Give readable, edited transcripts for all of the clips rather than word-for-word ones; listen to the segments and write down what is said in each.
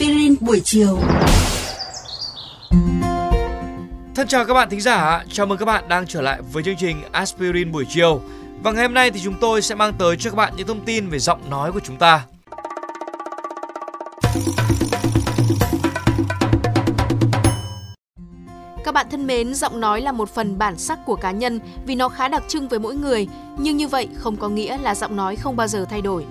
Aspirin buổi chiều. Thân chào các bạn thính giả, chào mừng các bạn đang trở lại với chương trình Aspirin buổi chiều. Và ngày hôm nay thì chúng tôi sẽ mang tới cho các bạn những thông tin về giọng nói của chúng ta. Các bạn thân mến, giọng nói là một phần bản sắc của cá nhân vì nó khá đặc trưng với mỗi người, nhưng như vậy không có nghĩa là giọng nói không bao giờ thay đổi.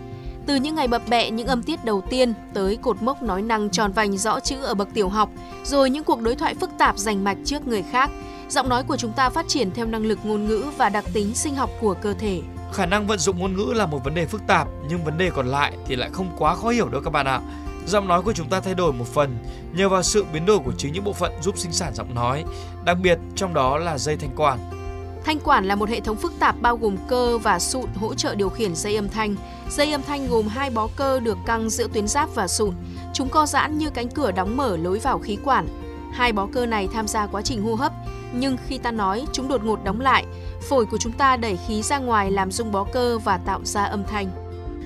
Từ những ngày bập bẹ những âm tiết đầu tiên tới cột mốc nói năng tròn vành rõ chữ ở bậc tiểu học, rồi những cuộc đối thoại phức tạp rành mạch trước người khác, giọng nói của chúng ta phát triển theo năng lực ngôn ngữ và đặc tính sinh học của cơ thể. Khả năng vận dụng ngôn ngữ là một vấn đề phức tạp, nhưng vấn đề còn lại thì lại không quá khó hiểu đâu các bạn ạ. Giọng nói của chúng ta thay đổi một phần nhờ vào sự biến đổi của chính những bộ phận giúp sinh sản giọng nói, đặc biệt trong đó là dây thanh quản. Thanh quản là một hệ thống phức tạp bao gồm cơ và sụn hỗ trợ điều khiển dây âm thanh. Dây âm thanh gồm hai bó cơ được căng giữa tuyến giáp và sụn. Chúng co giãn như cánh cửa đóng mở lối vào khí quản. Hai bó cơ này tham gia quá trình hô hấp, nhưng khi ta nói, chúng đột ngột đóng lại. Phổi của chúng ta đẩy khí ra ngoài làm rung bó cơ và tạo ra âm thanh.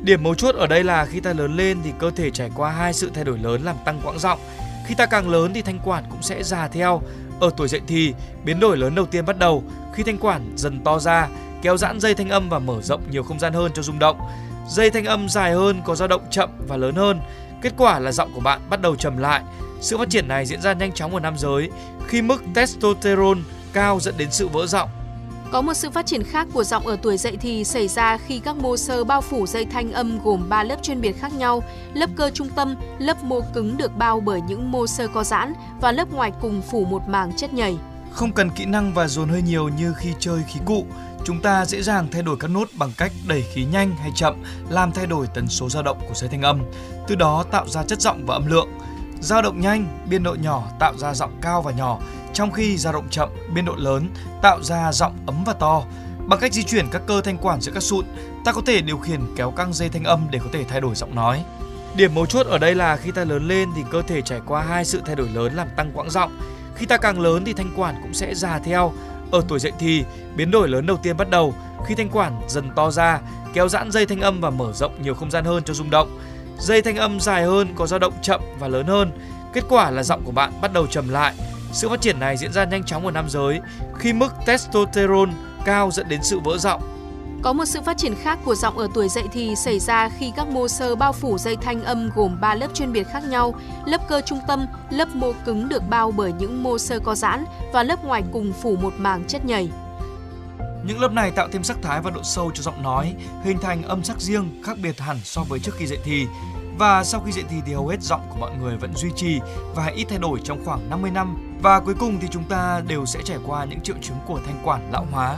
Điểm mấu chốt ở đây là khi ta lớn lên thì cơ thể trải qua hai sự thay đổi lớn làm tăng quãng giọng. Khi ta càng lớn thì thanh quản cũng sẽ già theo. Ở tuổi dậy thì, biến đổi lớn đầu tiên bắt đầu khi thanh quản dần to ra, kéo giãn dây thanh âm và mở rộng nhiều không gian hơn cho rung động. Dây thanh âm dài hơn có dao động chậm và lớn hơn. Kết quả là giọng của bạn bắt đầu trầm lại. Sự phát triển này diễn ra nhanh chóng ở nam giới khi mức testosterone cao dẫn đến sự vỡ giọng. Có một sự phát triển khác của giọng ở tuổi dậy thì xảy ra khi các mô xơ bao phủ dây thanh âm gồm 3 lớp chuyên biệt khác nhau: lớp cơ trung tâm, lớp mô cứng được bao bởi những mô xơ co giãn và lớp ngoài cùng phủ một màng chất nhầy. Không cần kỹ năng và dồn hơi nhiều như khi chơi khí cụ, chúng ta dễ dàng thay đổi các nốt bằng cách đẩy khí nhanh hay chậm, làm thay đổi tần số dao động của dây thanh âm, từ đó tạo ra chất giọng và âm lượng. Dao động nhanh, biên độ nhỏ tạo ra giọng cao và nhỏ, trong khi dao động chậm, biên độ lớn tạo ra giọng ấm và to. Bằng cách di chuyển các cơ thanh quản giữa các sụn, ta có thể điều khiển kéo căng dây thanh âm để có thể thay đổi giọng nói. Điểm mấu chốt ở đây là khi ta lớn lên thì cơ thể trải qua hai sự thay đổi lớn làm tăng quãng giọng. Khi ta càng lớn thì thanh quản cũng sẽ già theo. Ở tuổi dậy thì, biến đổi lớn đầu tiên bắt đầu khi thanh quản dần to ra, kéo giãn dây thanh âm và mở rộng nhiều không gian hơn cho rung động. Dây thanh âm dài hơn có dao động chậm và lớn hơn. Kết quả là giọng của bạn bắt đầu trầm lại. Sự phát triển này diễn ra nhanh chóng ở nam giới khi mức testosterone cao dẫn đến sự vỡ giọng. Có một sự phát triển khác của giọng ở tuổi dậy thì xảy ra khi các mô xơ bao phủ dây thanh âm gồm 3 lớp chuyên biệt khác nhau, lớp cơ trung tâm, lớp mô cứng được bao bởi những mô xơ co giãn và lớp ngoài cùng phủ một màng chất nhầy. Những lớp này tạo thêm sắc thái và độ sâu cho giọng nói, hình thành âm sắc riêng khác biệt hẳn so với trước khi dậy thì. Và sau khi dậy thì hầu hết giọng của mọi người vẫn duy trì và ít thay đổi trong khoảng 50 năm. Và cuối cùng thì chúng ta đều sẽ trải qua những triệu chứng của thanh quản lão hóa.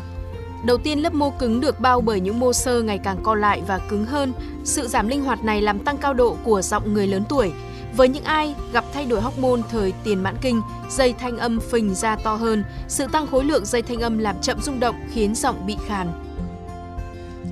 Đầu tiên, lớp mô cứng được bao bởi những mô xơ ngày càng co lại và cứng hơn. Sự giảm linh hoạt này làm tăng cao độ của giọng người lớn tuổi. Với những ai gặp thay đổi hormone thời tiền mãn kinh, dây thanh âm phình ra to hơn, sự tăng khối lượng dây thanh âm làm chậm rung động khiến giọng bị khàn.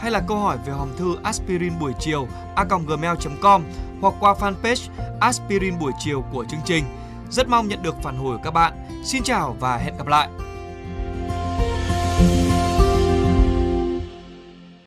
hay là câu hỏi về hòm thư Aspirin buổi chiều @gmail.com hoặc qua fanpage Aspirin buổi chiều của chương trình. Rất mong nhận được phản hồi của các bạn. Xin chào và hẹn gặp lại!